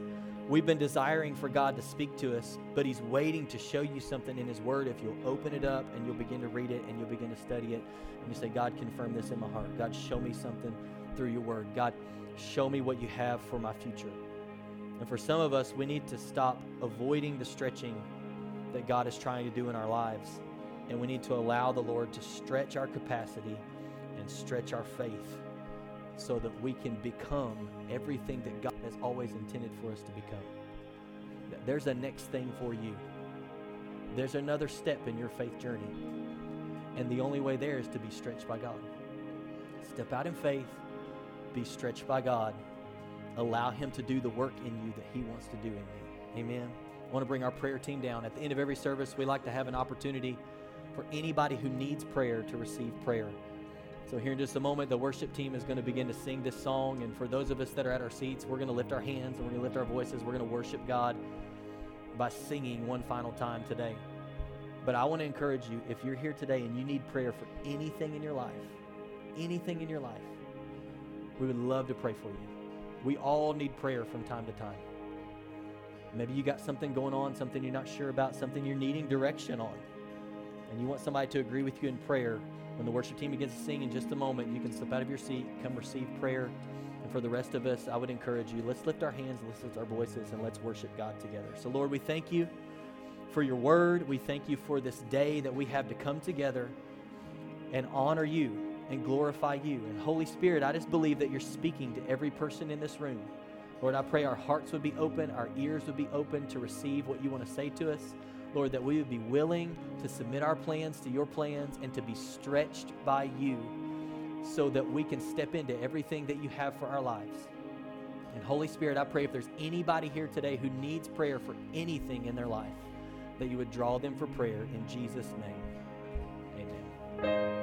we've been desiring for God to speak to us, but He's waiting to show you something in His Word if you'll open it up and you'll begin to read it and you'll begin to study it. And you say, God, confirm this in my heart. God, show me something through your Word. God, show me what you have for my future. And for some of us, we need to stop avoiding the stretching that God is trying to do in our lives. And we need to allow the Lord to stretch our capacity and stretch our faith so that we can become everything that God has always intended for us to become. There's a next thing for you. There's another step in your faith journey. And the only way there is to be stretched by God. Step out in faith, be stretched by God, allow Him to do the work in you that He wants to do in you. Amen. I want to bring our prayer team down. At the end of every service, we like to have an opportunity for anybody who needs prayer to receive prayer. So here in just a moment, the worship team is going to begin to sing this song. And for those of us that are at our seats, we're going to lift our hands and we're going to lift our voices. We're going to worship God by singing one final time today. But I want to encourage you, if you're here today and you need prayer for anything in your life, we would love to pray for you. We all need prayer from time to time. Maybe you got something going on, something you're not sure about, something you're needing direction on, and you want somebody to agree with you in prayer. When the worship team begins to sing in just a moment, you can step out of your seat, come receive prayer. And for the rest of us, I would encourage you, let's lift our hands, let's lift our voices, and let's worship God together. So Lord, we thank you for your word. We thank you for this day that we have to come together and honor you and glorify you. And Holy Spirit, I just believe that you're speaking to every person in this room. Lord, I pray our hearts would be open, our ears would be open to receive what you want to say to us. Lord, that we would be willing to submit our plans to your plans and to be stretched by you so that we can step into everything that you have for our lives. And Holy Spirit, I pray if there's anybody here today who needs prayer for anything in their life, that you would draw them for prayer in Jesus' name. Amen.